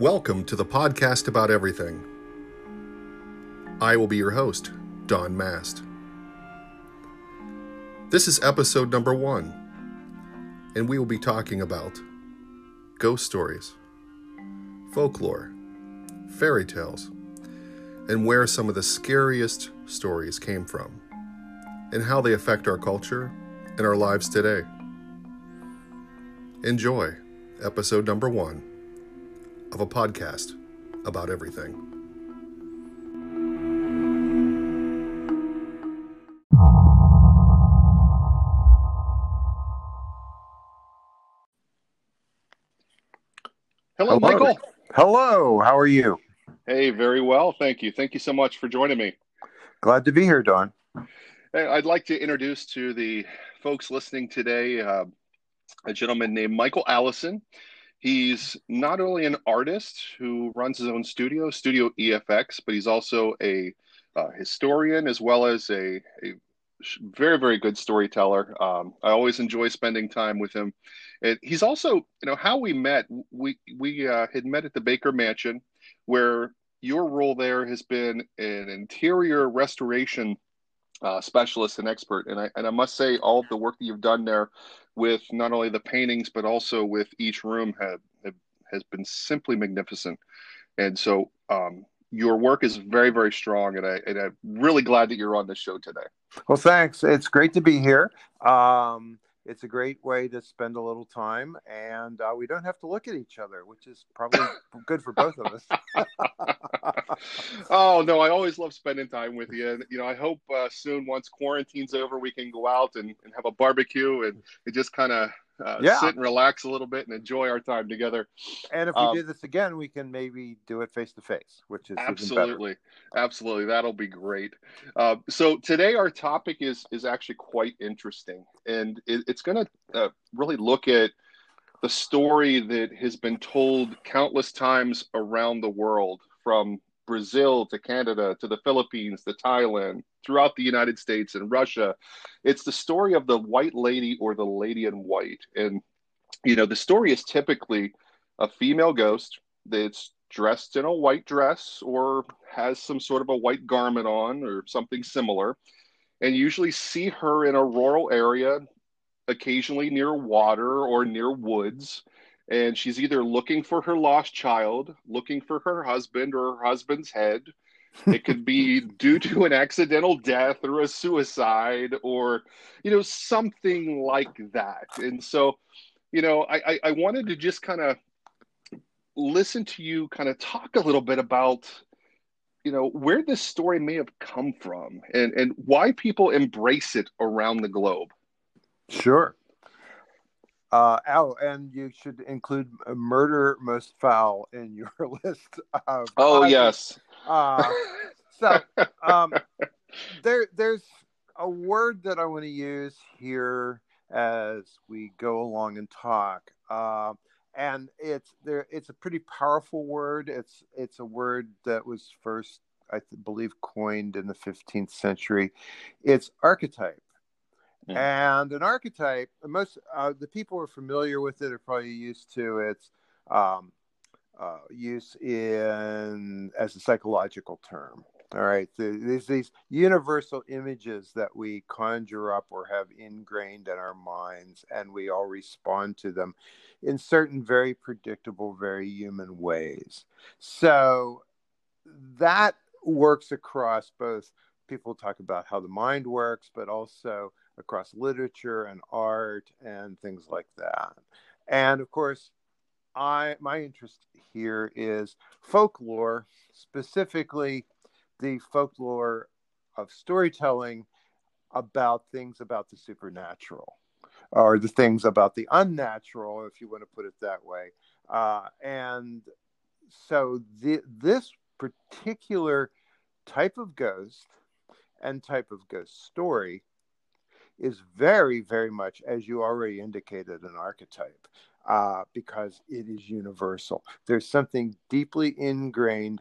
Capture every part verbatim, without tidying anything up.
Welcome to the podcast about everything. I will be your host, Don Mast. This is episode number one, and we will be talking about ghost stories, folklore, fairy tales, and where some of the scariest stories came from, and how they affect our culture and our lives today. Enjoy episode number one of a podcast about everything. Hello, Hello, Michael. Hello. How are you? Hey, very well. Thank you. Thank you so much for joining me. Glad to be here, Don. Hey, I'd like to introduce to the folks listening today uh, a gentleman named Michael Allison. He's not only an artist who runs his own studio, Studio E F X, but he's also a uh, historian as well as a, a very, very good storyteller. Um, I always enjoy spending time with him. And he's also, you know, how we met, we we uh, had met at the Baker Mansion, where your role there has been an interior restoration uh, specialist and expert. And I, and I must say, all of the work that you've done there with not only the paintings, but also with each room have, have, has been simply magnificent. And so um, your work is very, very strong. And, I, and I'm really glad that you're on this show today. Well, thanks. It's great to be here. Um... It's a great way to spend a little time, and uh, we don't have to look at each other, which is probably good for both of us. Oh, no, I always love spending time with you. And, you know, I hope uh, soon, once quarantine's over, we can go out and, and have a barbecue and, and just kind of uh, yeah. sit and relax a little bit and enjoy our time together. And if we um, do this again, we can maybe do it face-to-face, which is absolutely, absolutely. That'll be great. Uh, so today our topic is is actually quite interesting, and it, it's going to uh, really look at the story that has been told countless times around the world, from Brazil to Canada to the Philippines to Thailand, throughout the United States and Russia. It's the story of the White Lady, or the Lady in White. And, you know, the story is typically a female ghost that's dressed in a white dress or has some sort of a white garment on or something similar, and you usually see her in a rural area, occasionally near water or near woods. And she's either looking for her lost child, looking for her husband or her husband's head. It could be due to an accidental death or a suicide, or, you know, something like that. And so, you know, I, I wanted to just kind of listen to you kind of talk a little bit about, you know, where this story may have come from and, and why people embrace it around the globe. Sure. Uh, oh, and you should include Murder Most Foul in your list. Of oh, projects. Yes. Uh, so um, there, there's a word that I want to use here as we go along and talk, uh, and it's there. It's a pretty powerful word. It's it's a word that was first, I believe, coined in the fifteenth century. It's archetype. And an archetype, most uh, the people who are familiar with it are probably used to its um, uh, use in as a psychological term. All right, so there's these universal images that we conjure up or have ingrained in our minds, and we all respond to them in certain very predictable, very human ways. So that works across both. People talk about how the mind works, but also across literature and art and things like that. And of course, I my interest here is folklore, specifically the folklore of storytelling about things about the supernatural, or the things about the unnatural, if you want to put it that way. Uh, and so the, this particular type of ghost and type of ghost story is very, very much, as you already indicated, an archetype, uh, because it is universal. There's something deeply ingrained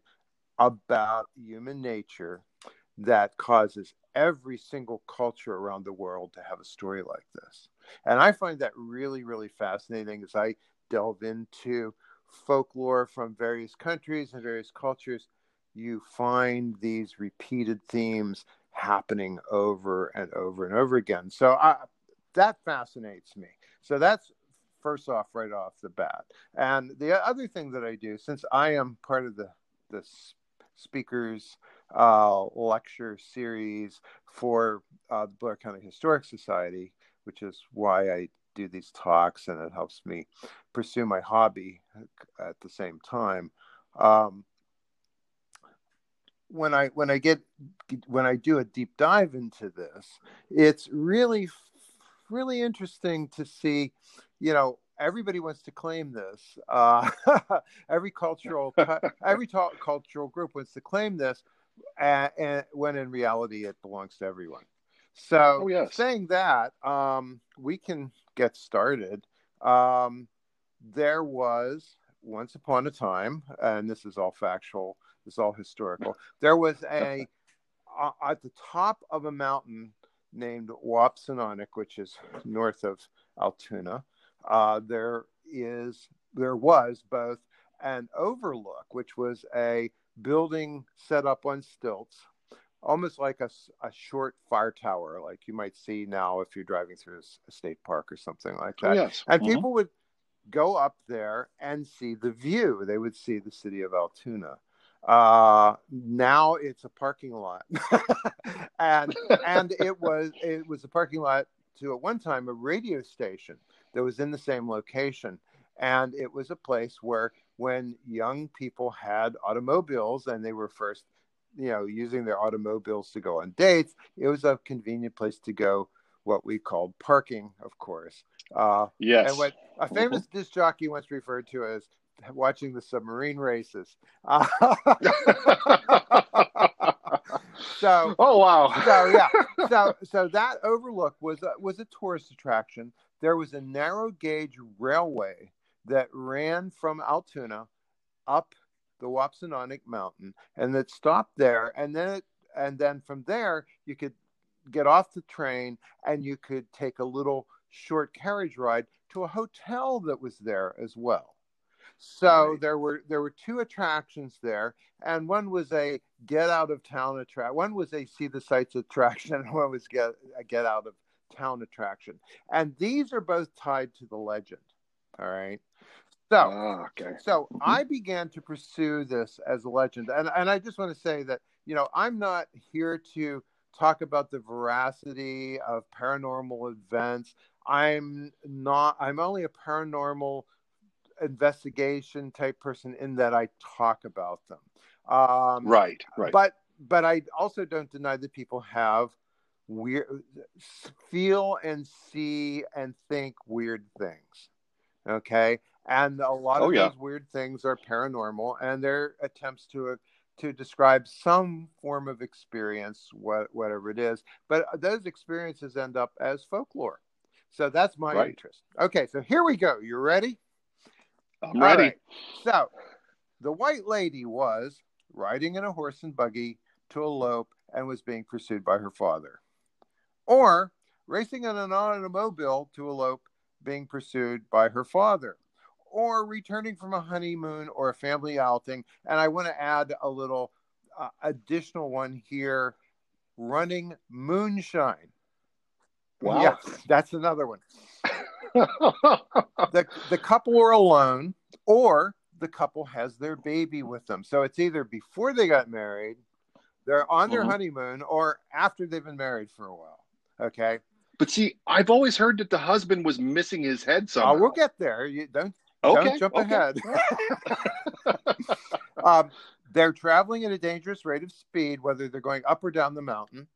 about human nature that causes every single culture around the world to have a story like this. And I find that really, really fascinating as I delve into folklore from various countries and various cultures, you find these repeated themes happening over and over and over again. So I, that fascinates me. So that's first off, right off the bat. And the other thing that I do, since I am part of the, the speakers uh, lecture series for uh, the Blair County Historic Society, which is why I do these talks, and it helps me pursue my hobby at the same time. Um, when I when I get when I do a deep dive into this, it's really really interesting to see. You know, everybody wants to claim this. Uh, every cultural every ta- cultural group wants to claim this, and, and when in reality, it belongs to everyone. So, oh, yes. Saying that, um, we can get started. Um, there was once upon a time, and this is all factual, this is all historical. There was a uh, at the top of a mountain named Wapsinomic, which is north of Altoona. Uh, there is there was both an overlook, which was a building set up on stilts, almost like a, a short fire tower, like you might see now if you're driving through a state park or something like that. Yes. And mm-hmm. people would go up there and see the view. They would see the city of Altoona. Uh, now it's a parking lot. and and it was it was a parking lot to, at one time, a radio station that was in the same location. And it was a place where when young people had automobiles and they were first, you know, using their automobiles to go on dates, it was a convenient place to go, what we called parking, of course. Uh, yes. And what a famous mm-hmm. disc jockey once referred to as watching the submarine races. Uh, so, oh, wow. so, yeah. So, so that overlook was a, was a tourist attraction. There was a narrow gauge railway that ran from Altoona up the Wapsinomic Mountain, and it stopped there, and then it, and then from there you could get off the train and you could take a little short carriage ride to a hotel that was there as well. So right. there were there were two attractions there, and one was a get out of town attraction, one was a see the sights attraction, and one was get a get out of town attraction, and these are both tied to the legend. All right. So, oh, okay. so I began to pursue this as a legend. And and I just want to say that, you know, I'm not here to talk about the veracity of paranormal events. I'm not, I'm only a paranormal investigation type person in that I talk about them. Um, right, right. But, but I also don't deny that people have weird, feel and see and think weird things. Okay. And a lot of oh, yeah. those weird things are paranormal, and their attempts to uh, to describe some form of experience, what, whatever it is. But those experiences end up as folklore. So that's my right. interest. Okay, so here we go. You ready? I'm All ready. Right. So the white lady was riding in a horse and buggy to elope and was being pursued by her father. Or racing in an automobile to elope, being pursued by her father. Or returning from a honeymoon or a family outing. And I want to add a little uh, additional one here, running moonshine. Wow. Yes, that's another one. the, the couple were alone, or the couple has their baby with them. So it's either before they got married, they're on their mm-hmm. honeymoon, or after they've been married for a while. Okay. But see, I've always heard that the husband was missing his head somehow. Oh, we'll get there. You don't, okay, don't jump okay. ahead. um, they're traveling at a dangerous rate of speed, whether they're going up or down the mountain.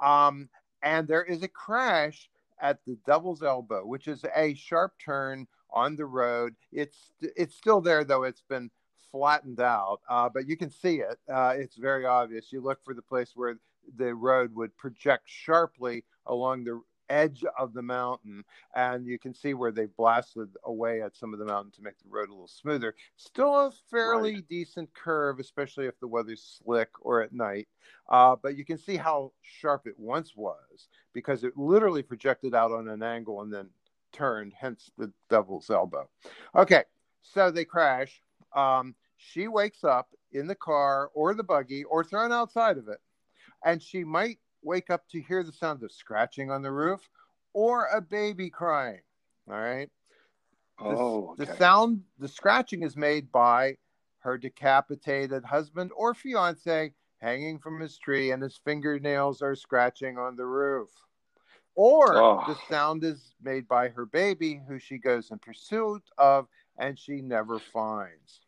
Um, and there is a crash at the Devil's Elbow, which is a sharp turn on the road. It's it's still there, though. It's been flattened out, uh, but you can see it. Uh, it's very obvious. You look for the place where the road would project sharply along the edge of the mountain, and you can see where they blasted away at some of the mountain to make the road a little smoother. Still a fairly right. decent curve, especially if the weather's slick or at night, uh, but you can see how sharp it once was, because it literally projected out on an angle and then turned, hence the Devil's Elbow. Okay, So they crash. Um, she wakes up in the car or the buggy or thrown outside of it. And she might wake up to hear the sound of scratching on the roof or a baby crying. All right. The, oh, okay. The sound, the scratching is made by her decapitated husband or fiance hanging from his tree, and his fingernails are scratching on the roof. Or oh. the sound is made by her baby, who she goes in pursuit of and she never finds.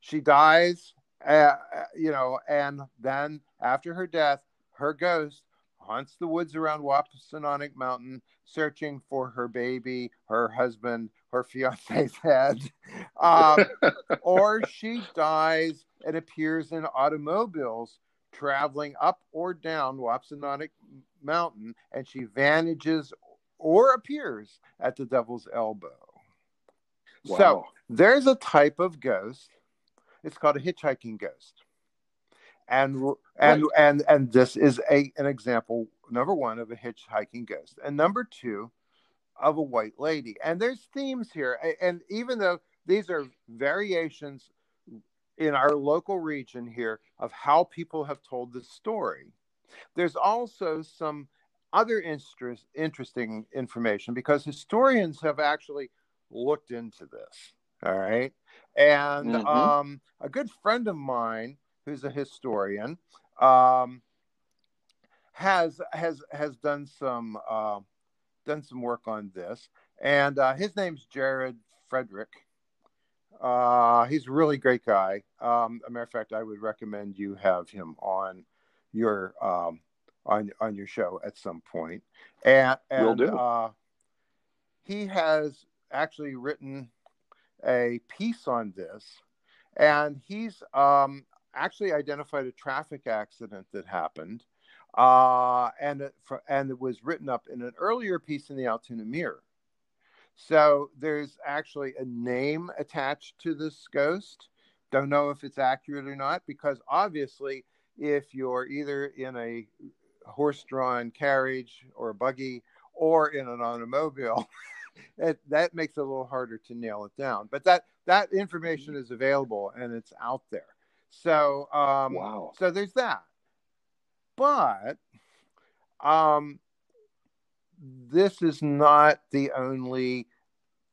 She dies, uh, you know, and then after her death, her ghost haunts the woods around Wapsinomic Mountain, searching for her baby, her husband, her fiance's head. Um, or she dies and appears in automobiles traveling up or down Wapsinomic Mountain, and she vanishes or appears at the Devil's Elbow. Wow. So there's a type of ghost. It's called a hitchhiking ghost. And and right. and and this is a an example, number one, of a hitchhiking ghost, and number two, of a white lady. And there's themes here, and even though these are variations in our local region here of how people have told this story, there's also some other interest, interesting information, because historians have actually looked into this. All right, and mm-hmm. um, a good friend of mine, who's a historian, um, has has has done some uh, done some work on this, and uh, his name's Jared Frederick. Uh, he's a really great guy. Um, as a matter of fact, I would recommend you have him on your um, on on your show at some point. And, and Will do. Uh, he has actually written a piece on this, and he's um, actually identified a traffic accident that happened, uh, and, it, for, and it was written up in an earlier piece in the Altoona Mirror. So there's actually a name attached to this ghost. Don't know if it's accurate or not, because obviously if you're either in a horse-drawn carriage or a buggy or in an automobile, it, that makes it a little harder to nail it down. But that, that information is available and it's out there. So, um, wow. so there's that, but, um, this is not the only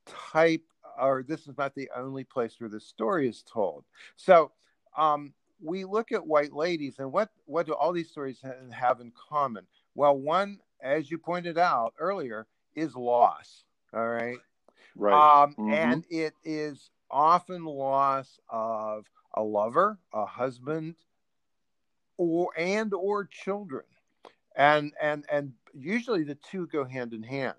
type, or this is not the only place where the story is told. So, um, we look at white ladies, and what, what do all these stories have in common? Well, one, as you pointed out earlier, is loss. All right. Right. Um, mm-hmm. and it is often loss of a lover, a husband, or and or children, and and and usually the two go hand in hand.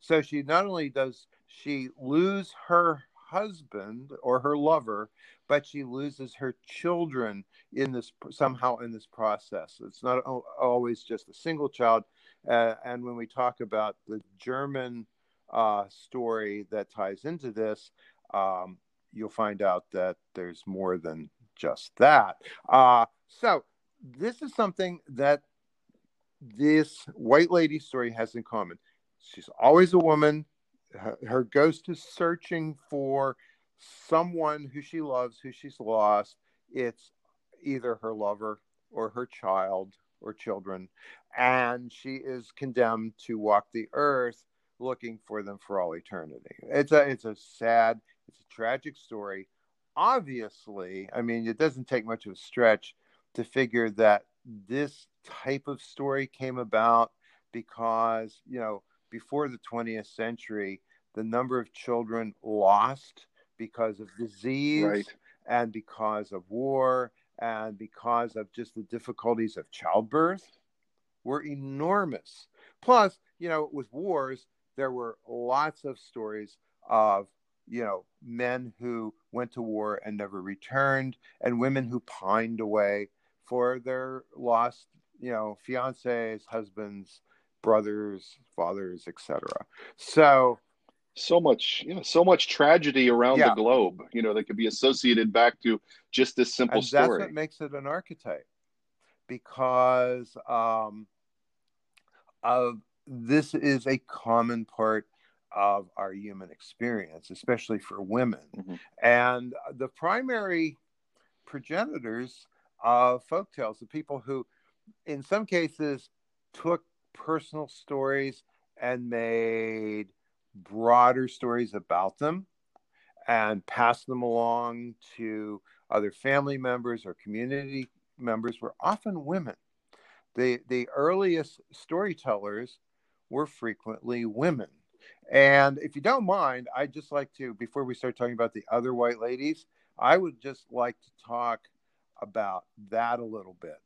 So she not only does she lose her husband or her lover, but she loses her children in this somehow in this process. It's not always just a single child. Uh, and when we talk about the German uh, story that ties into this, um, you'll find out that there's more than just that. Uh, so this is something that this white lady story has in common. She's always a woman. Her, her ghost is searching for someone who she loves, who she's lost. It's either her lover or her child or children. And she is condemned to walk the earth looking for them for all eternity. It's a, it's a sad, it's a tragic story. Obviously, I mean, it doesn't take much of a stretch to figure that this type of story came about because, you know, before the twentieth century, the number of children lost because of disease right. and because of war and because of just the difficulties of childbirth were enormous. Plus, you know, with wars, there were lots of stories of, you know, men who went to war and never returned, and women who pined away for their lost, you know, fiancés, husbands, brothers, fathers, et cetera. So, so much, you know, so much tragedy around yeah. the globe, you know, that could be associated back to just this simple and story. That's what makes it an archetype, because um, of this is a common part of our human experience, especially for women. Mm-hmm. And the primary progenitors of folktales, the people who, in some cases, took personal stories and made broader stories about them and passed them along to other family members or community members, were often women. The, the earliest storytellers were frequently women. And if you don't mind, I'd just like to, before we start talking about the other white ladies, I would just like to talk about that a little bit,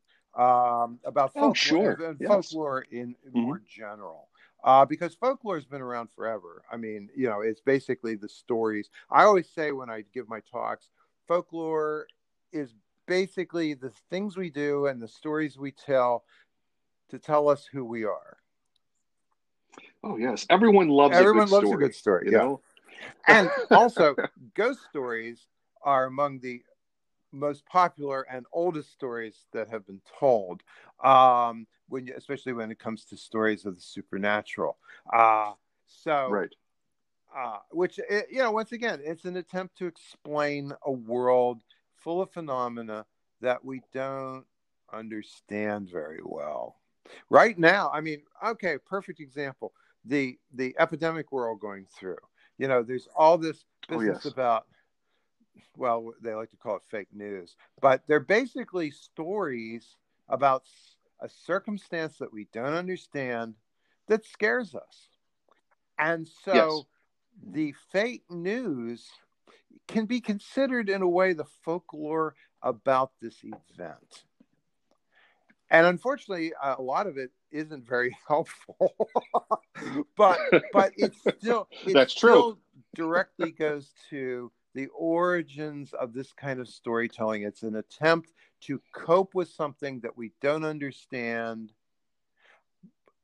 um, about oh, folklore, sure. yes. folklore in mm-hmm. more general, uh, because folklore has been around forever. I mean, you know, it's basically the stories. I always say when I give my talks, folklore is basically the things we do and the stories we tell to tell us who we are. Oh, yes. Everyone loves Everyone a good loves story. Everyone loves a good story, you yeah. know? And also, ghost stories are among the most popular and oldest stories that have been told, um, when you, especially when it comes to stories of the supernatural. Uh, so, right. uh, which, it, you know, once again, it's an attempt to explain a world full of phenomena that we don't understand very well. Right now, I mean, okay, perfect example. The the epidemic we're all going through. You know, there's all this business oh, yes. about, well, they like to call it fake news, but they're basically stories about a circumstance that we don't understand that scares us. And so yes. the fake news can be considered in a way the folklore about this event. And unfortunately, uh, a lot of it isn't very helpful, but but it's still it That's still true. directly goes to the origins of this kind of storytelling. It's an attempt to cope with something that we don't understand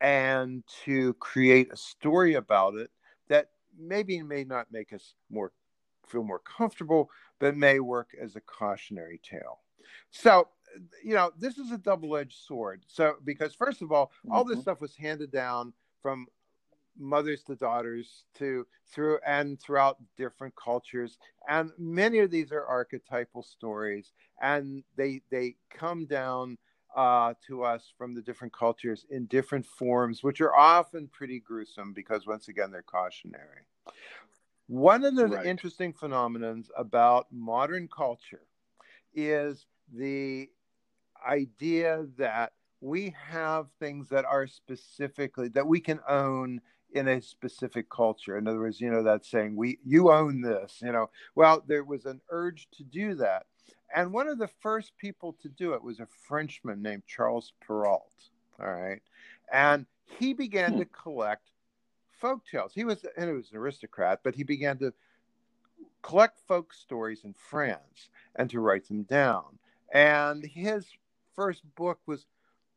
and to create a story about it that maybe may not make us more feel more comfortable, but may work as a cautionary tale. So, you know, this is a double-edged sword. So, because first of all, mm-hmm. all this stuff was handed down from mothers to daughters to through and throughout different cultures, and many of these are archetypal stories, and they they come down uh, to us from the different cultures in different forms, which are often pretty gruesome because, once again, they're cautionary. One of the right. interesting phenomenons about modern culture is the idea that we have things that are specifically that we can own in a specific culture. In other words, you know, that saying, we you own this, you know. Well, there was an urge to do that. And one of the first people to do it was a Frenchman named Charles Perrault. All right. And he began hmm. to collect folktales. He was and he was an aristocrat, but he began to collect folk stories in France and to write them down. And his first book was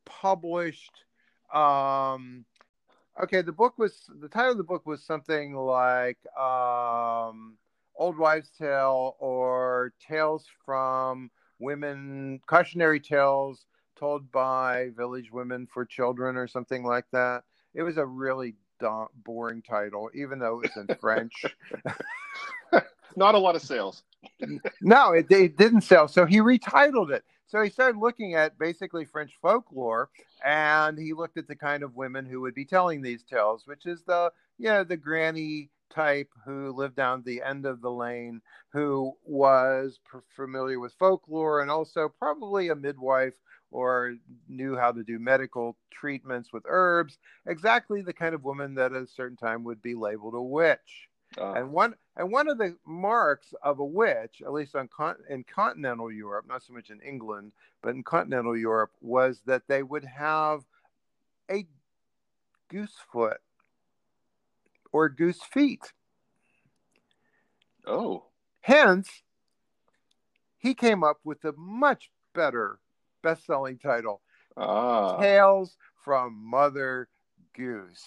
published. Um, okay, the book was the title of the book was something like um, "Old Wives' Tale" or "Tales from Women," cautionary tales told by village women for children, or something like that. It was a really dumb, boring title, even though it was in French. Not a lot of sales. No, it, it didn't sell. So he retitled it. So he started looking at basically French folklore, and he looked at the kind of women who would be telling these tales, which is the, you know, the granny type who lived down the end of the lane, who was pr- familiar with folklore, and also probably a midwife or knew how to do medical treatments with herbs. Exactly the kind of woman that at a certain time would be labeled a witch. Uh, and one and one of the marks of a witch, at least on con- in continental Europe, not so much in England, but in continental Europe, was that they would have a goose foot or goose feet. Oh. Hence, he came up with a much better best-selling title, ah. Tales from Mother Goose.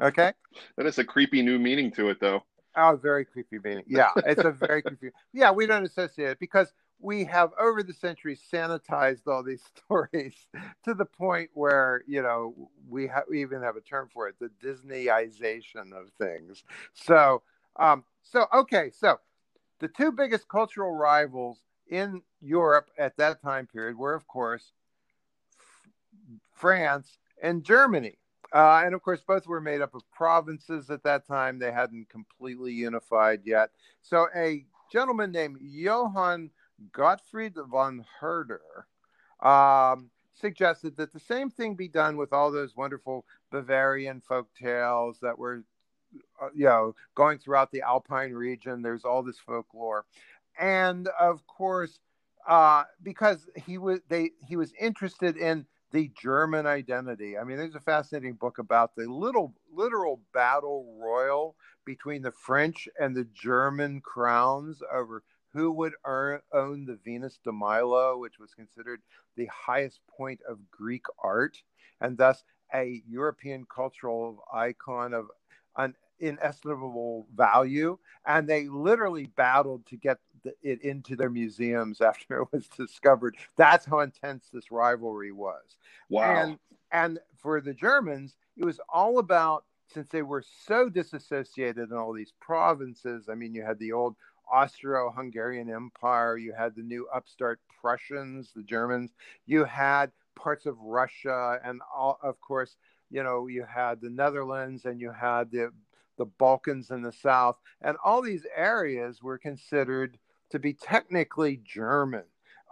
Okay, that is a creepy new meaning to it, though. Oh, very creepy meaning. Yeah, it's a very creepy. Yeah, we don't associate it because we have over the centuries sanitized all these stories to the point where, you know, we, ha- we even have a term for it, the Disneyization of things. So, um, so, okay. So the two biggest cultural rivals in Europe at that time period were, of course, France and Germany. Uh, and of course, both were made up of provinces at that time. They hadn't completely unified yet. So a gentleman named Johann Gottfried von Herder um, suggested that the same thing be done with all those wonderful Bavarian folk tales that were, uh, you know, going throughout the Alpine region. There's all this folklore. And of course, uh, because he was, they, he was interested in the German identity. I mean, there's a fascinating book about the little literal battle royal between the French and the German crowns over who would earn, own the Venus de Milo, which was considered the highest point of Greek art, and thus a European cultural icon of an inestimable value. And they literally battled to get it into their museums after it was discovered. That's how intense this rivalry was. Wow. And, and for the Germans, it was all about, since they were so disassociated in all these provinces, I mean, you had the old Austro-Hungarian Empire, you had the new upstart Prussians, the Germans, you had parts of Russia, and all, of course, you know, you had the Netherlands, and you had the the Balkans in the south, and all these areas were considered to be technically German.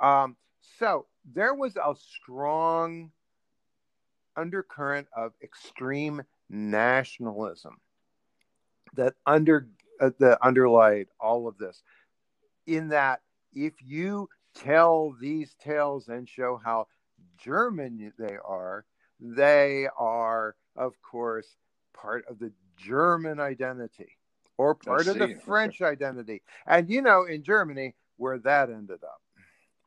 Um, so there was a strong undercurrent of extreme nationalism that under uh, that underlied all of this, in that if you tell these tales and show how German they are, they are, of course, part of the German identity, or part of the French identity. And, you know, in Germany, where that ended up,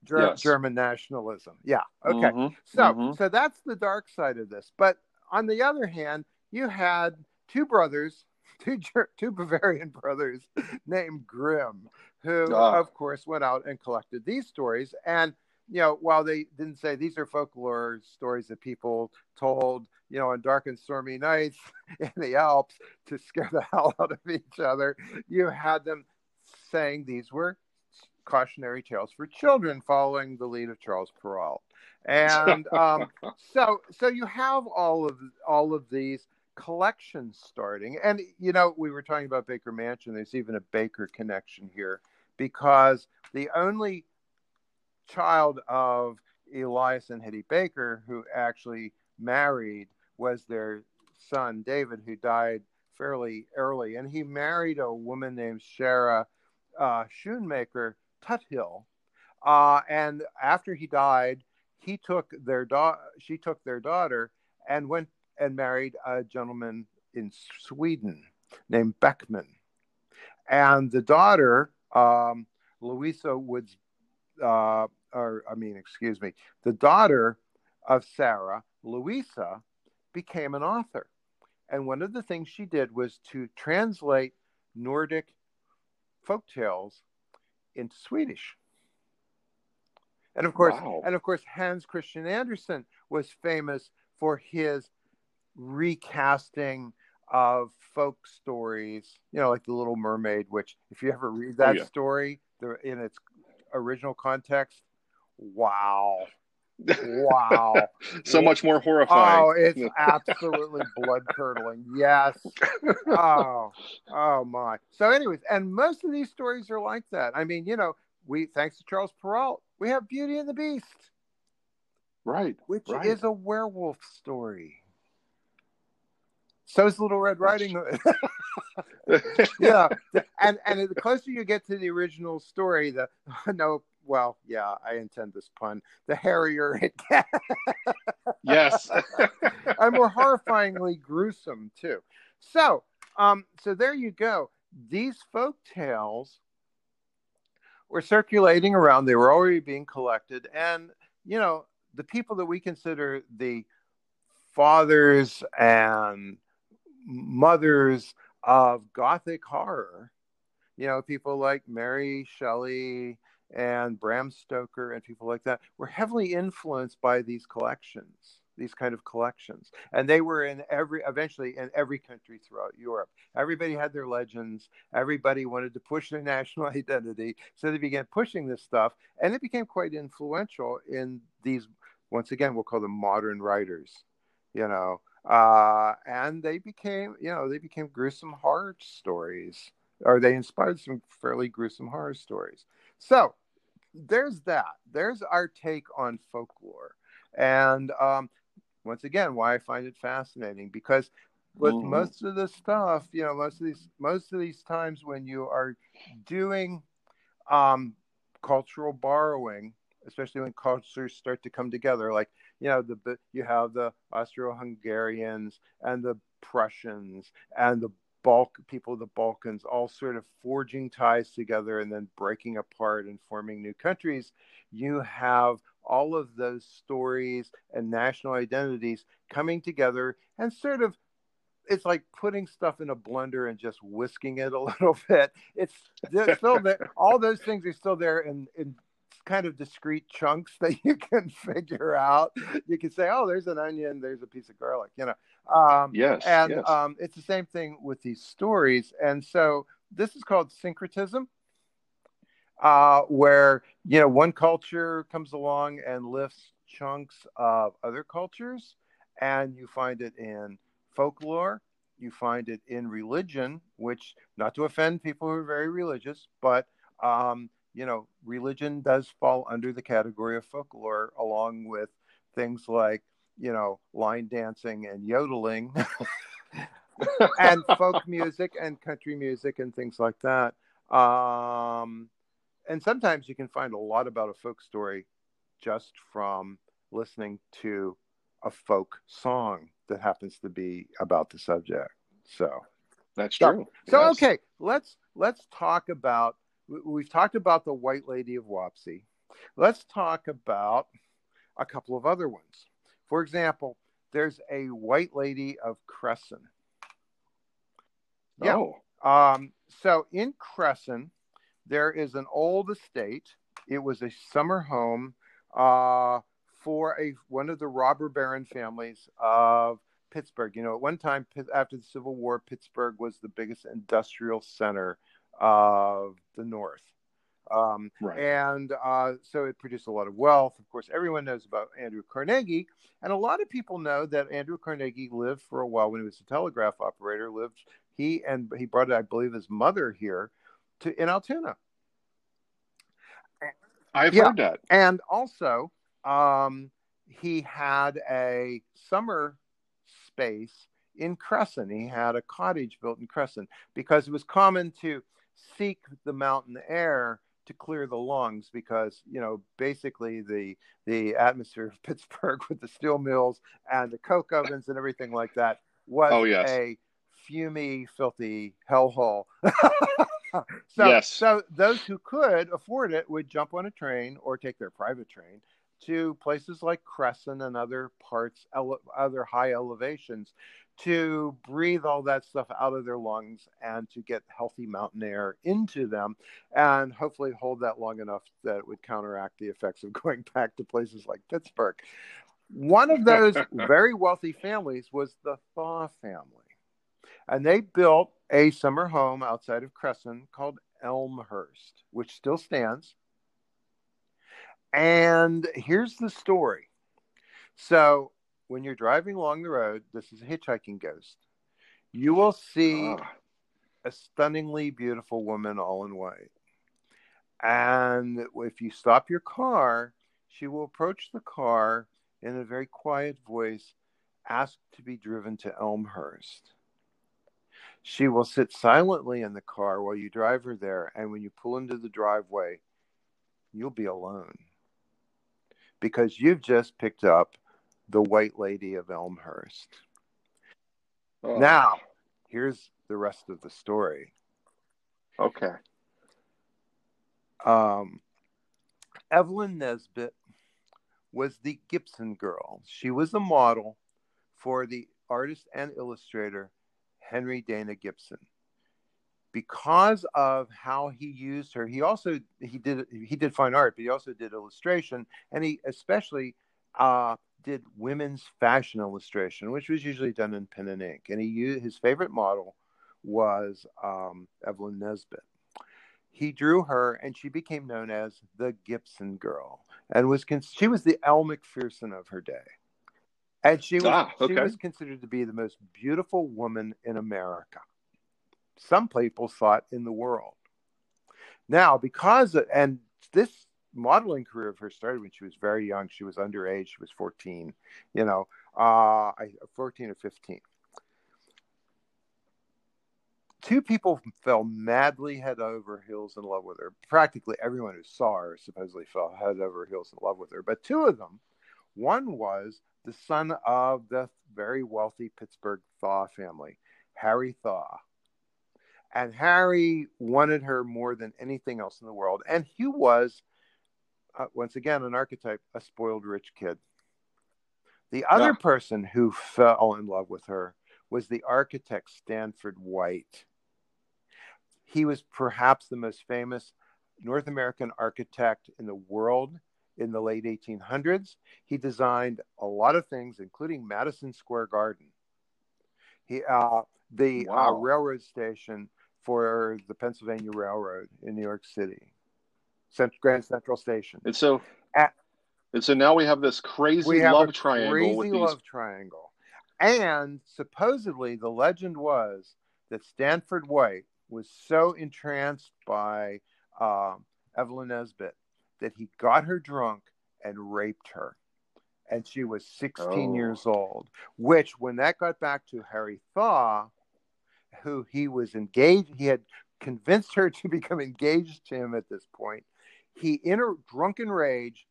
Ger- yes. German nationalism. Yeah. Okay. Mm-hmm. So, mm-hmm. so that's the dark side of this. But on the other hand, you had two brothers, two, Ger- two Bavarian brothers named Grimm, who, oh. of course, went out and collected these stories. And, you know, while they didn't say these are folklore stories that people told, you know, on dark and stormy nights in the Alps to scare the hell out of each other, you had them saying these were cautionary tales for children, following the lead of Charles Perrault. And um, so, so you have all of all of these collections starting. And, you know, we were talking about Baker Mansion. There's even a Baker connection here, because the only child of Elias and Hetty Baker who actually married was their son David, who died fairly early, and he married a woman named Sarah uh, Shoemaker Tuthill, uh, and after he died, he took their da- she took their daughter and went and married a gentleman in Sweden named Beckman, and the daughter um, Louisa Woods uh, or I mean, excuse me, the daughter of Sarah, Louisa, became an author. And one of the things she did was to translate Nordic folktales into Swedish. And of course, wow. and of course, Hans Christian Andersen was famous for his recasting of folk stories, you know, like The Little Mermaid, which if you ever read that oh, yeah. story in its original context, wow. Wow. so it, much more horrifying. Oh, it's absolutely blood-curdling. Yes. Oh, oh my. So anyways, and most of these stories are like that. I mean, you know, we, thanks to Charles Perrault, we have Beauty and the Beast. Right. Which right. is a werewolf story. So is Little Red Riding Hood. yeah. And and the closer you get to the original story, the no Well, yeah, I intend this pun. The hairier it gets. Yes. And more horrifyingly gruesome, too. So, um, so there you go. These folk tales were circulating around. They were already being collected. And, you know, the people that we consider the fathers and mothers of Gothic horror, you know, people like Mary Shelley and Bram Stoker and people like that were heavily influenced by these collections, these kind of collections. And they were in every, eventually in every country throughout Europe. Everybody had their legends. Everybody wanted to push their national identity. So they began pushing this stuff, and it became quite influential in these, once again, we'll call them modern writers, you know, uh, and they became, you know, they became gruesome horror stories, or they inspired some fairly gruesome horror stories. So there's that. There's our take on folklore. And um, once again, why I find it fascinating, because with mm. most of the stuff, you know, most of these, most of these times when you are doing um, cultural borrowing, especially when cultures start to come together, like, you know, the you have the Austro-Hungarians and the Prussians and the Balk people of the Balkans all sort of forging ties together and then breaking apart and forming new countries. You have all of those stories and national identities coming together, and sort of, it's like putting stuff in a blender and just whisking it a little bit. It's still there. All those things are still there in, in kind of discrete chunks that you can figure out. You can say, oh, there's an onion, there's a piece of garlic, you know. Um, yes, and yes. Um, it's the same thing with these stories. And so this is called syncretism, uh, where, you know, one culture comes along and lifts chunks of other cultures, and you find it in folklore, you find it in religion, which, not to offend people who are very religious, but, um, you know, religion does fall under the category of folklore, along with things like, you know, line dancing and yodeling and folk music and country music and things like that. Um, and sometimes you can find a lot about a folk story just from listening to a folk song that happens to be about the subject. So that's true. So, yes. Okay, let's let's talk about, we've talked about the White Lady of Wopsy. Let's talk about a couple of other ones. For example, there's a White Lady of Cresson. Yeah. Oh. Um, so in Cresson, there is an old estate. It was a summer home uh, for a one of the robber baron families of Pittsburgh. You know, at one time after the Civil War, Pittsburgh was the biggest industrial center of the North. Um, right. And uh, so it produced a lot of wealth. Of course, everyone knows about Andrew Carnegie. And a lot of people know that Andrew Carnegie lived for a while when he was a telegraph operator, lived he and he brought, I believe, his mother here to in Altoona. I've yeah. heard that. And also, um, he had a summer space in Cresson. He had a cottage built in Cresson because it was common to seek the mountain air to clear the lungs, because, you know, basically the the atmosphere of Pittsburgh with the steel mills and the coke ovens and everything like that was oh, yes. a fumy, filthy hellhole. so, yes. so those who could afford it would jump on a train or take their private train to places like Cresson and other parts, ele- other high elevations, to breathe all that stuff out of their lungs and to get healthy mountain air into them, and hopefully hold that long enough that it would counteract the effects of going back to places like Pittsburgh. One of those very wealthy families was the Thaw family, and they built a summer home outside of Cresson called Elmhurst, which still stands. And here's the story. So when you're driving along the road, this is a hitchhiking ghost, you will see oh. a stunningly beautiful woman all in white. And if you stop your car, she will approach the car in a very quiet voice, ask to be driven to Elmhurst. She will sit silently in the car while you drive her there. And when you pull into the driveway, you'll be alone, because you've just picked up the White Lady of Elmhurst. Oh. Now, here's the rest of the story. Okay. Um, Evelyn Nesbit was the Gibson Girl. She was a model for the artist and illustrator Henry Dana Gibson. because of how he used her. He also he did he did fine art, but he also did illustration, and he especially uh, did women's fashion illustration, which was usually done in pen and ink. And he used, his favorite model was um, Evelyn Nesbit. He drew her, and she became known as the Gibson Girl, and was con- she was the Elle Macpherson of her day. And she was, ah, okay. she was considered to be the most beautiful woman in America. Some people thought in the world. Now, because, of, and this modeling career of hers started when she was very young. She was underage. She was fourteen, you know, uh, fourteen or fifteen. Two people fell madly head over heels in love with her. Practically everyone who saw her supposedly fell head over heels in love with her. But two of them, one was the son of the very wealthy Pittsburgh Thaw family, Harry Thaw. And Harry wanted her more than anything else in the world. And he was, uh, once again, an archetype, a spoiled rich kid. The other yeah. person who fell in love with her was the architect Stanford White. He was perhaps the most famous North American architect in the world in the late eighteen hundreds. He designed a lot of things, including Madison Square Garden. He, uh, the wow. uh, railroad station for the Pennsylvania Railroad in New York City, Central, Grand Central Station. And so, At, and so now we have this crazy we have love a triangle. Crazy with these... love triangle. And supposedly the legend was that Stanford White was so entranced by uh, Evelyn Nesbit that he got her drunk and raped her. And she was sixteen oh. years old, which when that got back to Harry Thaw, who he was engaged, he had convinced her to become engaged to him at this point. He, in a drunken rage,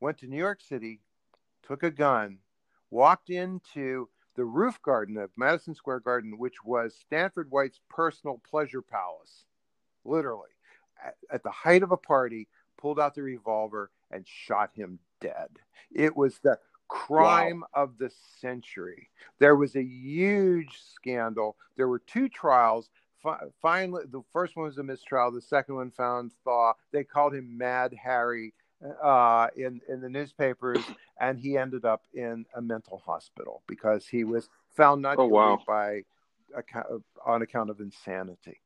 went to New York City, took a gun, walked into the roof garden of Madison Square Garden, which was Stanford White's personal pleasure palace, literally, at, at the height of a party, pulled out the revolver and shot him dead. It was the crime wow. of the century. There was a huge scandal. There were two trials. Finally, the first one was a mistrial. The second one found Thaw. They called him Mad Harry uh, in, in the newspapers, and he ended up in a mental hospital because he was found not oh, guilty wow. by, on account of insanity.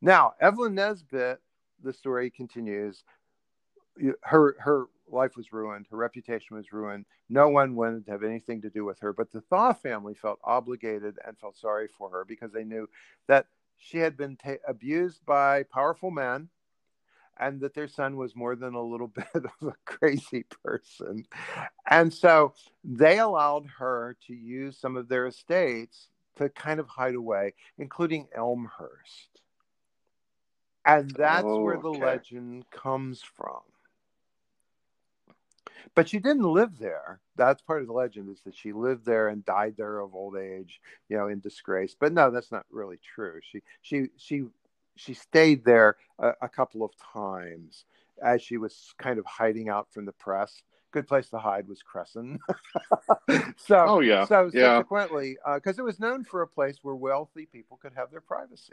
Now, Evelyn Nesbit, the story continues, her her life was ruined. Her reputation was ruined. No one wanted to have anything to do with her. But the Thaw family felt obligated and felt sorry for her because they knew that she had been ta- abused by powerful men and that their son was more than a little bit of a crazy person. And so they allowed her to use some of their estates to kind of hide away, including Elmhurst. And that's oh, where the okay. legend comes from. But she didn't live there. That's part of the legend, is that she lived there and died there of old age, you know, in disgrace. But no, that's not really true. She she she she stayed there a, a couple of times as she was kind of hiding out from the press. Good place to hide was Cresson. so oh, yeah. so yeah. subsequently, because uh, it was known for a place where wealthy people could have their privacy.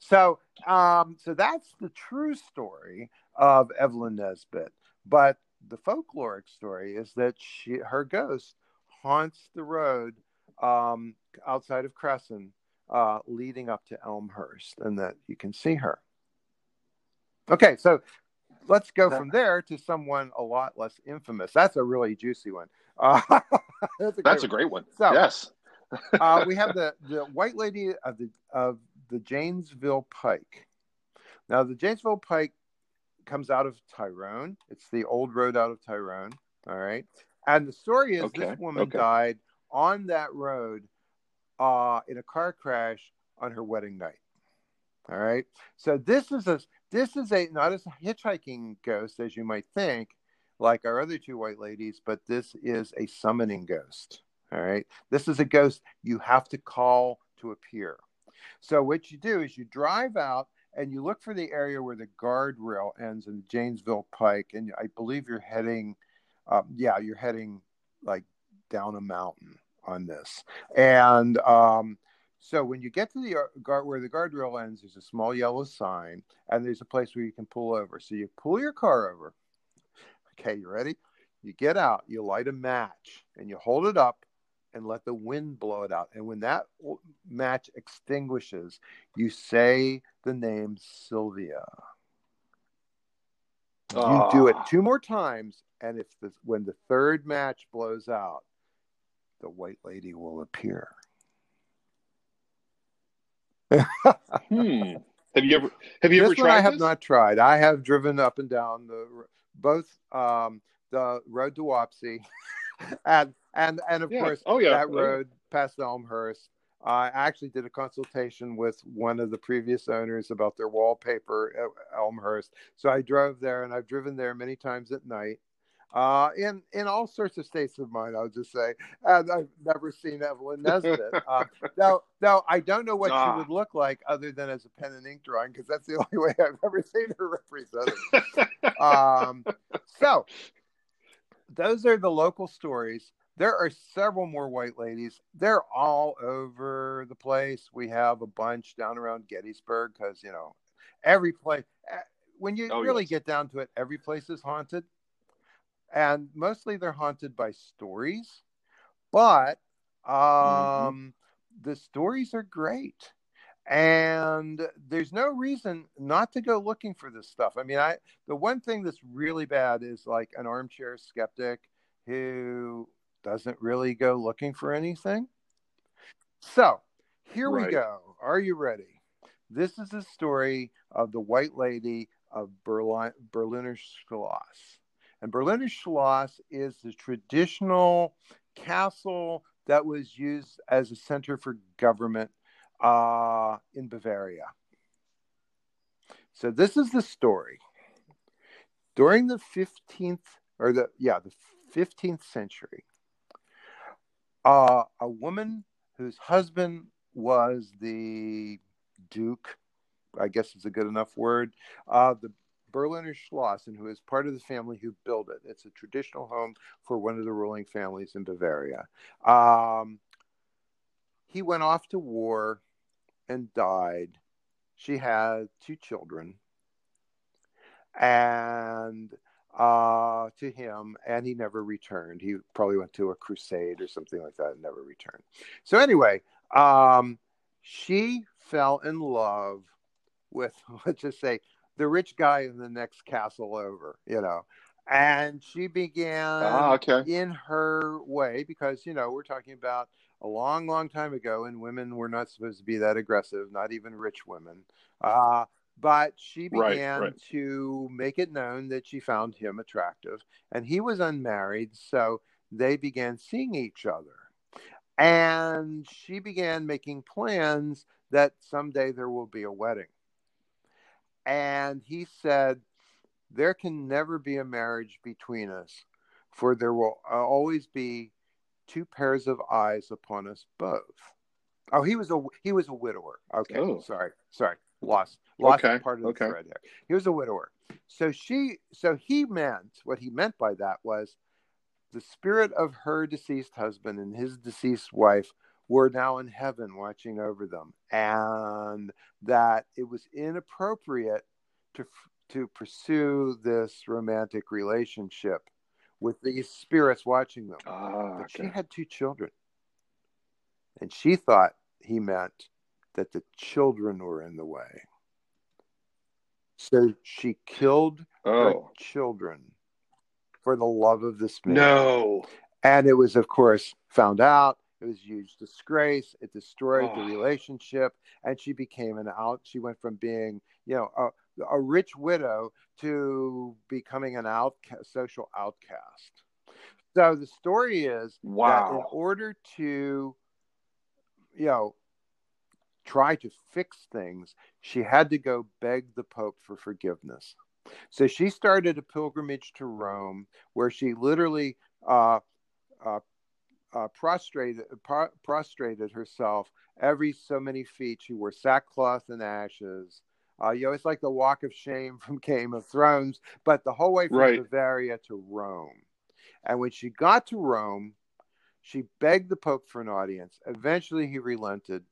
So, um, so that's the true story of Evelyn Nesbit. But the folkloric story is that she, her ghost haunts the road um, outside of Cresson, uh, leading up to Elmhurst, and that you can see her. Okay, so let's go from there to someone a lot less infamous. That's a really juicy one. Uh, that's a great, that's a great one. one. So, yes, uh, we have the, the White Lady of the of the Janesville Pike. Now, the Janesville Pike comes out of Tyrone. It's the old road out of Tyrone. All right. And the story is okay. this woman okay. died on that road uh, in a car crash on her wedding night. All right. So this is a, this is a, not as a hitchhiking ghost as you might think, like our other two white ladies, but this is a summoning ghost. All right. This is a ghost you have to call to appear. So what you do is you drive out and you look for the area where the guardrail ends in Janesville Pike. And I believe you're heading, um, yeah, you're heading like down a mountain on this. And um, So when you get to the guard where the guardrail ends, there's a small yellow sign, and there's a place where you can pull over. So you pull your car over. Okay, you ready? You get out, you light a match, and you hold it up and let the wind blow it out. And when that match extinguishes, you say the name Sylvia. Oh. You do it two more times, and if the, when the third match blows out, the white lady will appear. hmm. Have you ever? Have you this ever tried? I have this? Not tried. I have driven up and down the both um, the road to Wopsy, and and and of yeah. course oh, yeah. that road past Elmhurst. I actually did a consultation with one of the previous owners about their wallpaper at Elmhurst. So I drove there, and I've driven there many times at night. Uh, in, in all sorts of states of mind, I'll just say. And I've never seen Evelyn Nesbit. Uh, now, now, I don't know what ah. she would look like other than as a pen and ink drawing, because that's the only way I've ever seen her represented. um, so, those are the local stories. There are several more white ladies. They're all over the place. We have a bunch down around Gettysburg because, you know, every place, when you oh, really yes. get down to it, every place is haunted. And mostly they're haunted by stories, but um, mm-hmm. the stories are great. And there's no reason not to go looking for this stuff. I mean, I the one thing that's really bad is like an armchair skeptic who doesn't really go looking for anything. So here right. we go. Are you ready? This is the story of the White Lady of Berlin, Berliner Schloss. And Berliner Schloss is the traditional castle that was used as a center for government uh, in Bavaria. So this is the story. During the fifteenth, or the yeah, the fifteenth century, uh, a woman whose husband was the Duke, I guess is a good enough word, uh, the Berliner Schloss, and who is part of the family who built it. It's a traditional home for one of the ruling families in Bavaria. Um, he went off to war and died. She had two children and uh, to him, and he never returned. He probably went to a crusade or something like that and never returned. So anyway, um, she fell in love with, let's just say, the rich guy in the next castle over, you know, and she began ah, okay. in her way, because, you know, we're talking about a long, long time ago, and women were not supposed to be that aggressive, not even rich women. Uh, but she began right, right. to make it known that she found him attractive, and he was unmarried. So they began seeing each other, and she began making plans that someday there will be a wedding. And he said, there can never be a marriage between us, for there will always be two pairs of eyes upon us both. Oh, he was a he was a widower. Okay, oh. sorry, sorry, lost lost okay. part of the okay. thread there. He was a widower. So she, so he meant what he meant by that was the spirit of her deceased husband and his deceased wife were now in heaven watching over them, and that it was inappropriate to to pursue this romantic relationship with these spirits watching them. Oh, but okay. she had two children, and she thought he meant that the children were in the way. So she killed oh. her children for the love of this man. No. And it was, of course, found out. It was a huge disgrace. It destroyed oh. the relationship, and she became an out. She went from being, you know, a, a rich widow to becoming an out social outcast. So the story is wow. that in order to, you know, try to fix things, she had to go beg the Pope for forgiveness. So she started a pilgrimage to Rome, where she literally uh, uh, Uh, prostrated pro- prostrated herself every so many feet. She wore sackcloth and ashes. Uh, you know, it's like the walk of shame from Game of Thrones, but the whole way from right. Bavaria to Rome. And when she got to Rome, she begged the Pope for an audience. Eventually, he relented.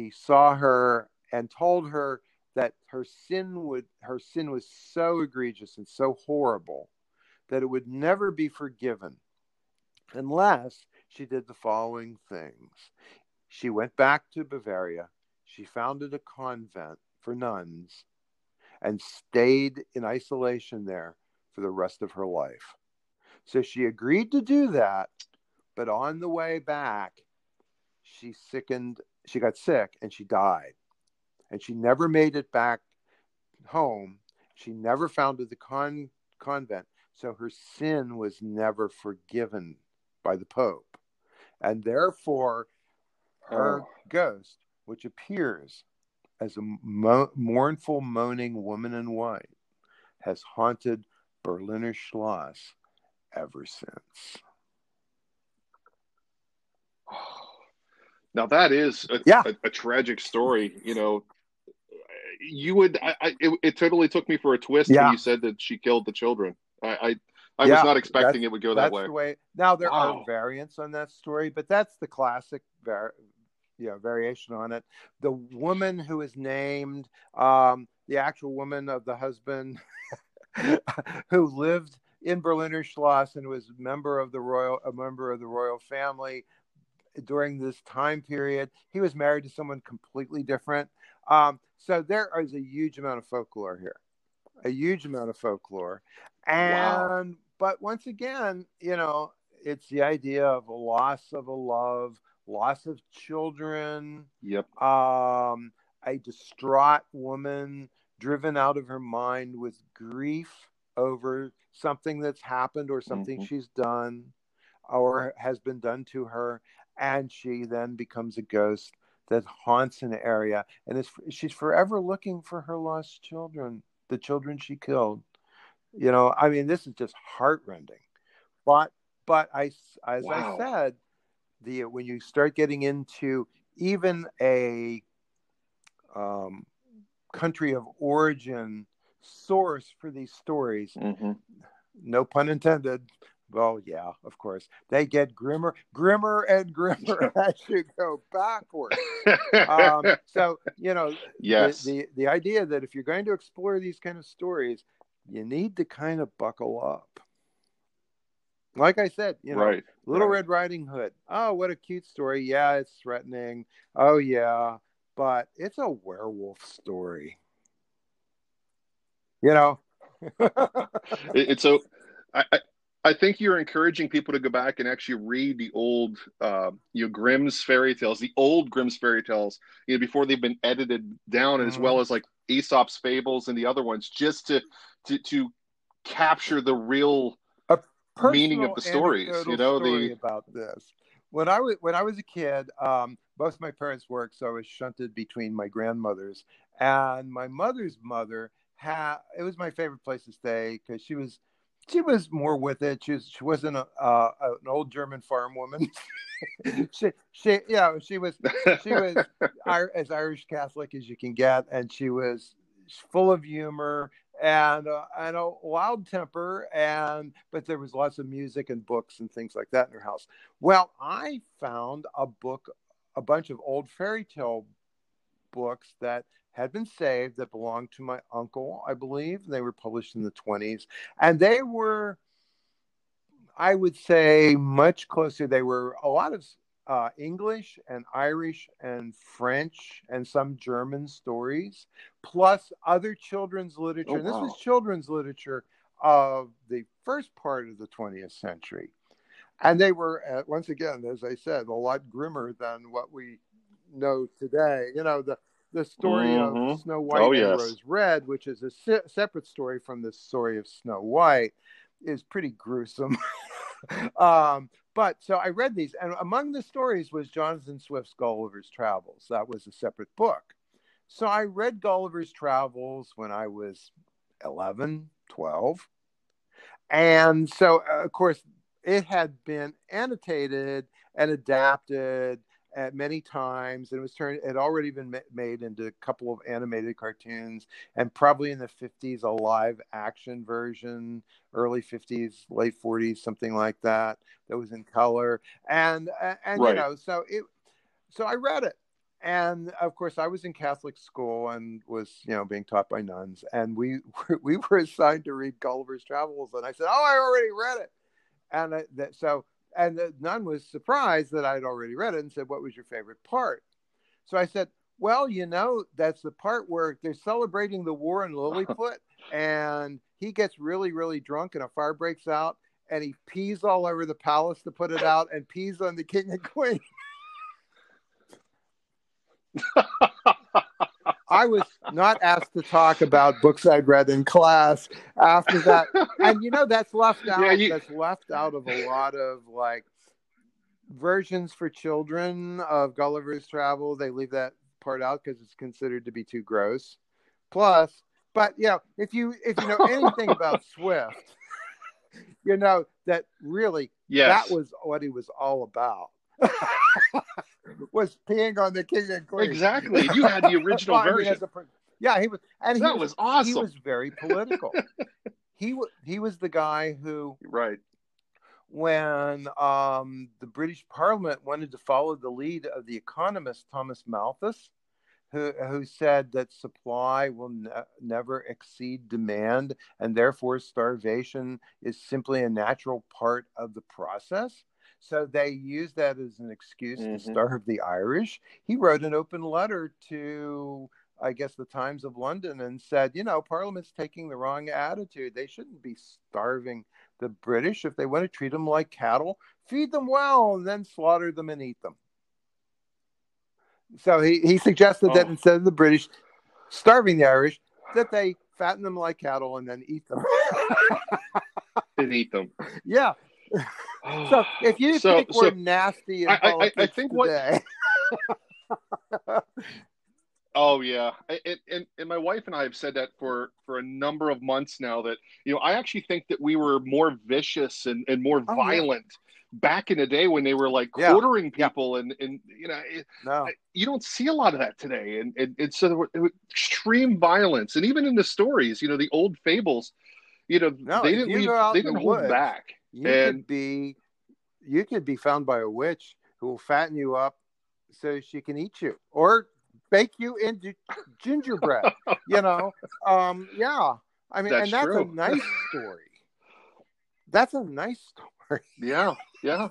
he saw her and told her that her sin would her sin was so egregious and so horrible that it would never be forgiven unless she did the following things. She went back to Bavaria. She founded a convent for nuns and stayed in isolation there for the rest of her life. So she agreed to do that, but on the way back, she sickened, she got sick, and she died. And she never made it back home. She never founded the con- convent. So her sin was never forgiven by the Pope. And therefore, her oh. ghost, which appears as a mo- mournful, moaning woman in white, has haunted Berliner Schloss ever since. Now that is a, yeah. a, a tragic story. You know, you would. I, I, it, it totally took me for a twist yeah. when you said that she killed the children. I, I, I yeah. was not expecting that's, it would go that way. The way. Now there wow. are variants on that story, but that's the classic, var- you know, variation on it. The woman who is named, um, the actual woman of the husband, who lived in Berliner Schloss and was member of the royal, a member of the royal family. During this time period, he was married to someone completely different. Um, so there is a huge amount of folklore here, a huge amount of folklore. And, wow. but once again, you know, it's the idea of a loss of a love, loss of children. Yep. Um, a distraught woman driven out of her mind with grief over something that's happened or something mm-hmm. she's done or has been done to her. And she then becomes a ghost that haunts an area, and is, she's forever looking for her lost children, the children she killed. You know, I mean, this is just heartrending. But, but I, as wow. I said, the when you start getting into even a um, country of origin source for these stories, mm-hmm. no pun intended. Well, yeah, of course. They get grimmer, grimmer and grimmer as you go backwards. um, so, you know, yes. the, the, the idea that if you're going to explore these kind of stories, you need to kind of buckle up. Like I said, you know, right. Little right. Red Riding Hood. Oh, what a cute story. Yeah, it's threatening. Oh, yeah. But it's a werewolf story. You know? It's so... I, I... I think you're encouraging people to go back and actually read the old, uh, you know, Grimm's fairy tales, the old Grimm's fairy tales, you know, before they've been edited down, mm-hmm. as well as like Aesop's Fables and the other ones, just to to, to capture the real meaning of the stories. You know, story the about this. When I was when I was a kid, um, both my parents worked, so I was shunted between my grandmothers and my mother's mother. Ha- it was my favorite place to stay because she was. She was more with it. She was, she wasn't a, uh, an old German farm woman. she, she, you know, she was, she was as Irish Catholic as you can get, and she was full of humor and uh, and a wild temper. And but there was lots of music and books and things like that in her house. Well, I found a book, a bunch of old fairy tale books that had been saved that belonged to my uncle, I believe. They were published in the twenties. And they were, I would say, much closer. They were a lot of uh, English and Irish and French and some German stories, plus other children's literature. Oh, wow. This was children's literature of the first part of the twentieth century. And they were, uh, once again, as I said, a lot grimmer than what we know today. You know, the The story mm-hmm. of Snow White oh, and yes. Rose Red, which is a se- separate story from the story of Snow White, is pretty gruesome. um, but so I read these, and among the stories was Jonathan Swift's Gulliver's Travels. That was a separate book. So I read Gulliver's Travels when I was eleven, twelve. And so, uh, of course, it had been annotated and adapted at many times, and it was turned, it already been ma- made into a couple of animated cartoons, and probably in the fifties, a live action version, early fifties, late forties, something like that, that was in color. And, and, right. you know, so it, so I read it And of course, I was in Catholic school and was, you know, being taught by nuns. And we we were assigned to read Gulliver's Travels, and I said, "Oh, I already read it." And I, that, so, and the nun was surprised that I had already read it and said, "What was your favorite part?" So I said, "Well, you know, that's the part where they're celebrating the war in Lilyfoot, and he gets really, really drunk, and a fire breaks out, and he pees all over the palace to put it out, and pees on the king and queen." I was not asked to talk about books I'd read in class after that, and you know that's left out. Yeah, you... That's left out of a lot of like versions for children of Gulliver's Travel. They leave that part out because it's considered to be too gross. Plus, but you know, if you if you know anything about Swift, you know that really yes. that was what he was all about. Was peeing on the king and queen. Exactly. You had the original well, version. I mean, a, yeah, he was, and he that was, was awesome. He was very political. he was he was the guy who, right, when um, the British Parliament wanted to follow the lead of the economist Thomas Malthus, who who said that supply will ne- never exceed demand, and therefore starvation is simply a natural part of the process. So they used that as an excuse mm-hmm. to starve the Irish. He wrote an open letter to, I guess, the Times of London and said, you know, Parliament's taking the wrong attitude. They shouldn't be starving the British. If they want to treat them like cattle, feed them well and then slaughter them and eat them. So he, he suggested oh. that instead of the British starving the Irish, that they fatten them like cattle and then eat them. And eat them. Yeah. So if you so, think we're so nasty in politics I, I, I think today. What... oh, yeah. And, and, and my wife and I have said that for, for a number of months now that, you know, I actually think that we were more vicious and, and more oh, violent yeah. back in the day when they were like quartering yeah. people. Yeah. And, and, you know, it, no. you don't see a lot of that today. And, and, and so there were, there were extreme violence. And even in the stories, you know, the old fables, you know, no, they didn't, leave, they didn't the hold woods. back. You and, could be, you could be found by a witch who will fatten you up so she can eat you or bake you into gingerbread. You know, um, yeah. I mean, that's and that's true. a nice story. That's a nice story. Yeah, yeah.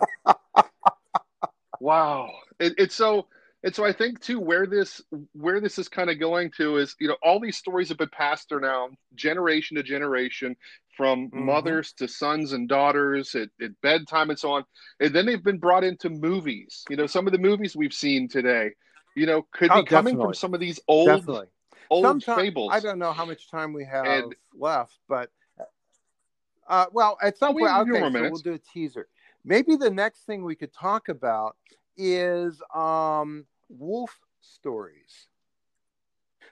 Wow. It, it's so. And so I think too where this where this is kind of going to is, you know, all these stories have been passed down now generation to generation from mm-hmm. mothers to sons and daughters at, at bedtime and so on. And then they've been brought into movies. You know, some of the movies we've seen today, you know, could oh, be coming definitely. from some of these old definitely. old Sometime, fables. I don't know how much time we have and, left, but uh, well, at some point, okay, so we'll do a teaser. Maybe the next thing we could talk about is um, wolf stories,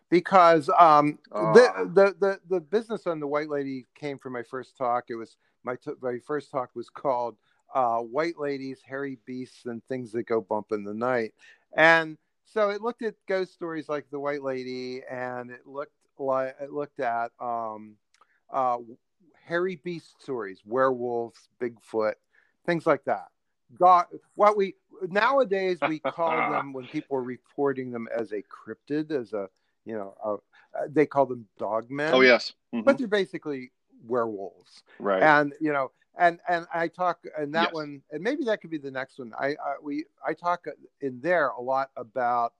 because um, oh. the, the the the business on the White Lady came from my first talk. It was my t- my first talk was called uh, "White Ladies, Hairy Beasts, and Things That Go Bump in the Night," and so it looked at ghost stories like the White Lady, and it looked like it looked at um, uh, hairy beast stories, werewolves, Bigfoot, things like that. God, what we nowadays we call them when people are reporting them as a cryptid, as a you know, a, they call them dogmen. Oh yes, mm-hmm. But they're basically werewolves, right? And you know, and and I talk in that yes. one, and maybe that could be the next one. I, I we I talk in there a lot about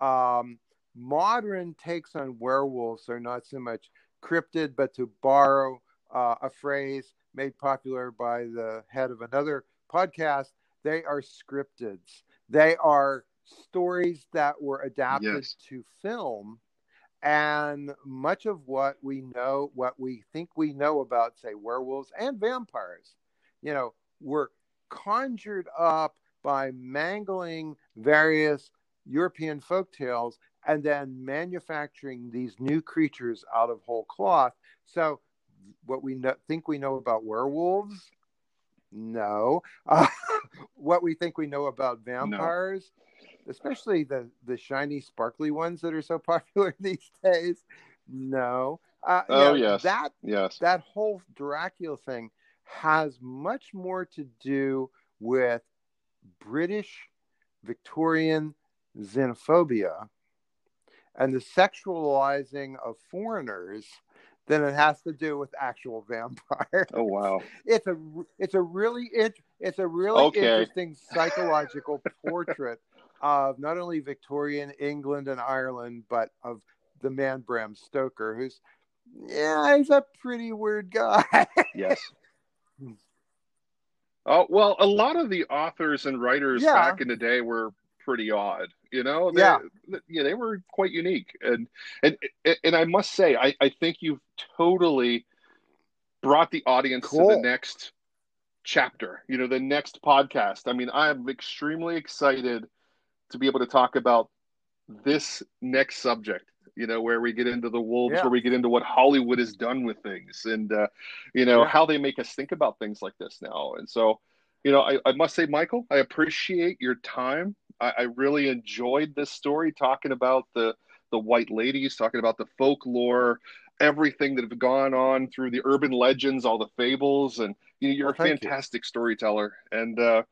um, modern takes on werewolves are not so much cryptid, but to borrow uh, a phrase made popular by the head of another podcast, they are scriptids. They are stories that were adapted yes. to film, and much of what we know, what we think we know about, say, werewolves and vampires, you know, were conjured up by mangling various European folktales and then manufacturing these new creatures out of whole cloth. So what we know, think we know about werewolves, no. Uh, what we think we know about vampires, no. especially the, the shiny, sparkly ones that are so popular these days, no. Uh, oh, you know, yes. That, yes. That whole Dracula thing has much more to do with British, Victorian xenophobia and the sexualizing of foreigners than it has to do with actual vampires. Oh wow! It's a it's a really it, it's a really okay. interesting psychological portrait of not only Victorian England and Ireland, but of the man Bram Stoker, who's yeah, he's a pretty weird guy. Yes. Oh well, a lot of the authors and writers yeah. back in the day were pretty odd, you know. They, yeah, yeah, they were quite unique, and and and I must say, I, I think you've totally brought the audience cool. to the next chapter. You know, the next podcast. I mean, I am extremely excited to be able to talk about this next subject. You know, where we get into the wolves, yeah. where we get into what Hollywood has done with things, and uh, you know yeah. how they make us think about things like this now. And so, you know, I, I must say, Michael, I appreciate your time. I, I really enjoyed this story, talking about the the white ladies, talking about the folklore, everything that have gone on through the urban legends, all the fables, and you know, you're well, a fantastic you. storyteller, and uh,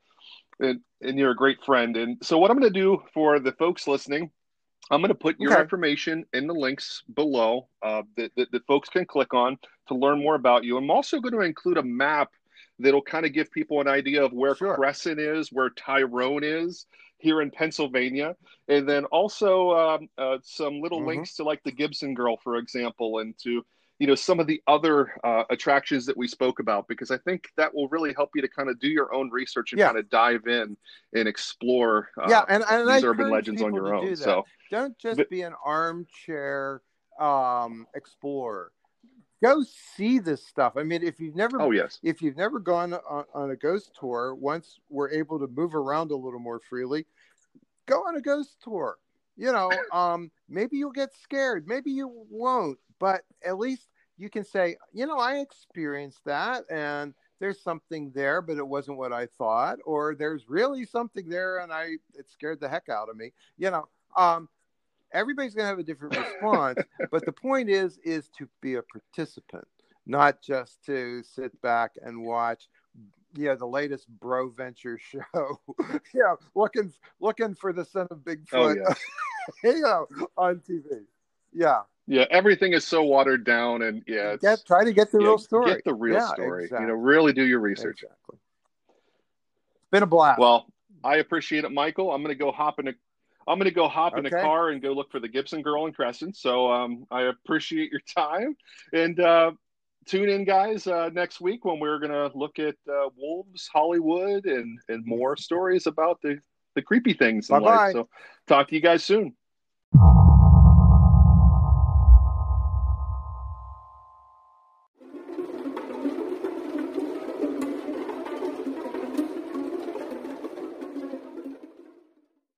and and you're a great friend. And so, what I'm going to do for the folks listening. I'm going to put your okay. information in the links below uh, that, that, that folks can click on to learn more about you. I'm also going to include a map that'll kind of give people an idea of where sure. Cresson is, where Tyrone is here in Pennsylvania. And then also um, uh, some little mm-hmm. links to like the Gibson Girl, for example, and to, you know, some of the other uh, attractions that we spoke about, because I think that will really help you to kind of do your own research and yeah. kind of dive in and explore uh, yeah, and, and these I urban legends on your own. Do so don't just but, be an armchair um, explorer. Go see this stuff. I mean, if you've never, oh, yes. if you've never gone on, on a ghost tour, once we're able to move around a little more freely, go on a ghost tour. You know, um, maybe you'll get scared. Maybe you won't. But at least you can say, you know, I experienced that and there's something there, but it wasn't what I thought. Or there's really something there and I it scared the heck out of me. You know, um, everybody's going to have a different response. But the point is, is to be a participant, not just to sit back and watch. Yeah, the latest bro venture show. yeah, looking looking for the son of Bigfoot. Oh, yeah. you know, on T V. Yeah, yeah. Everything is so watered down, and yeah, get, it's, try to get the yeah, real story. Get the real yeah, story. Exactly. You know, really do your research. Exactly. It's been a blast. Well, I appreciate it, Michael. I'm gonna go hop in a. I'm gonna go hop okay. in a car and go look for the Gibson Girl in Cresson. So um, I appreciate your time and. uh Tune in, guys, uh, next week when we're going to look at uh, wolves, Hollywood, and, and more stories about the, the creepy things in Bye-bye. life. So talk to you guys soon.